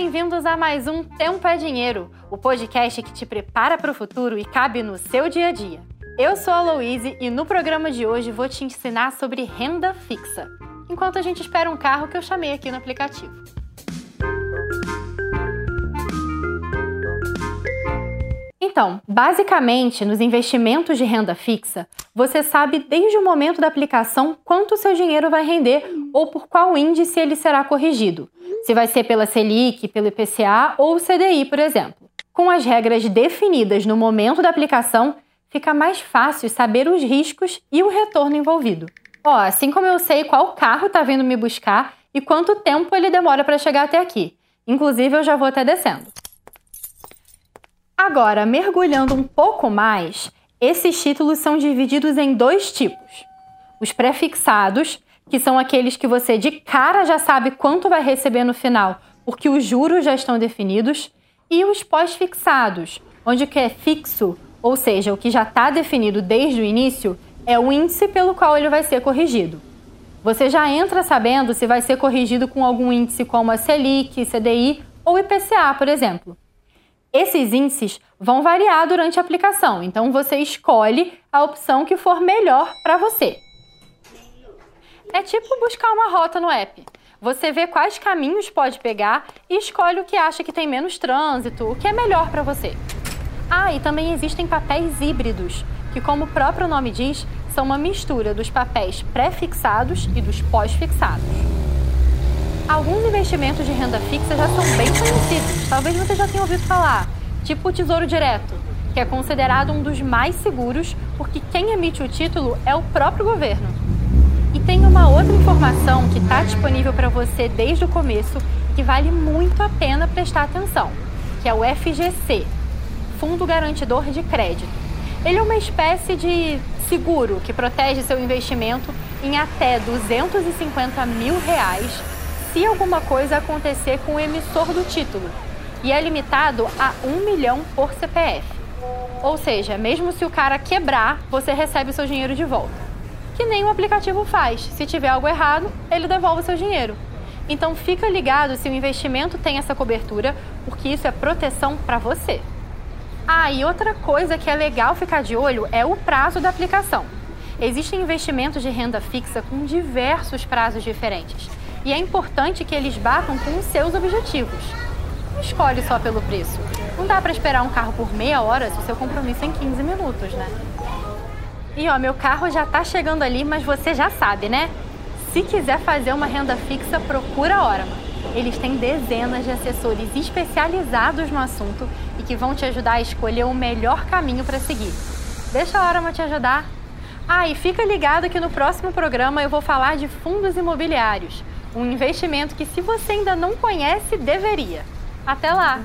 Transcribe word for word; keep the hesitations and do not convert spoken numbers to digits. bem-vindos a mais um Tempo é Dinheiro, o podcast que te prepara para o futuro e cabe no seu dia a dia. Eu sou a Louise e no programa de hoje vou te ensinar sobre renda fixa, enquanto a gente espera um carro que eu chamei aqui no aplicativo. Então, basicamente, nos investimentos de renda fixa, você sabe desde o momento da aplicação quanto o seu dinheiro vai render ou por qual índice ele será corrigido. Se vai ser pela Selic, pelo I P C A ou C D I, por exemplo. Com as regras definidas no momento da aplicação, fica mais fácil saber os riscos e o retorno envolvido. Ó, assim como eu sei qual carro está vindo me buscar e quanto tempo ele demora para chegar até aqui. Inclusive, eu já vou até descendo. Agora, mergulhando um pouco mais, esses títulos são divididos em dois tipos. Os pré-fixados, que são aqueles que você de cara já sabe quanto vai receber no final, porque os juros já estão definidos, e os pós-fixados, onde o que é fixo, ou seja, o que já está definido desde o início, é o índice pelo qual ele vai ser corrigido. Você já entra sabendo se vai ser corrigido com algum índice como a Selic, C D I ou I P C A, por exemplo. Esses índices vão variar durante a aplicação, então você escolhe a opção que for melhor para você. É tipo buscar uma rota no app. Você vê quais caminhos pode pegar e escolhe o que acha que tem menos trânsito, o que é melhor para você. Ah, e também existem papéis híbridos, que, como o próprio nome diz, são uma mistura dos papéis pré-fixados e dos pós-fixados. Alguns investimentos de renda fixa já são bem conhecidos, talvez você já tenha ouvido falar, tipo o Tesouro Direto, que é considerado um dos mais seguros porque quem emite o título é o próprio governo. E tem uma outra informação que está disponível para você desde o começo e que vale muito a pena prestar atenção, que é o F G C, Fundo Garantidor de Crédito. Ele é uma espécie de seguro que protege seu investimento em até duzentos e cinquenta mil reais se alguma coisa acontecer com o emissor do título, e é limitado a um milhão por C P F. Ou seja, mesmo se o cara quebrar, você recebe o seu dinheiro de volta. Que nem o aplicativo faz, se tiver algo errado, ele devolve o seu dinheiro. Então fica ligado se o investimento tem essa cobertura, porque isso é proteção para você. Ah, e outra coisa que é legal ficar de olho é o prazo da aplicação. Existem investimentos de renda fixa com diversos prazos diferentes. E é importante que eles batam com os seus objetivos. Não escolhe só pelo preço. Não dá para esperar um carro por meia hora se o seu compromisso é em quinze minutos, né? E ó, meu carro já tá chegando ali, mas você já sabe, né? Se quiser fazer uma renda fixa, procura a Orama. Eles têm dezenas de assessores especializados no assunto e que vão te ajudar a escolher o melhor caminho para seguir. Deixa a Orama te ajudar. Ah, e fica ligado que no próximo programa eu vou falar de fundos imobiliários. Um investimento que, se você ainda não conhece, deveria. Até lá!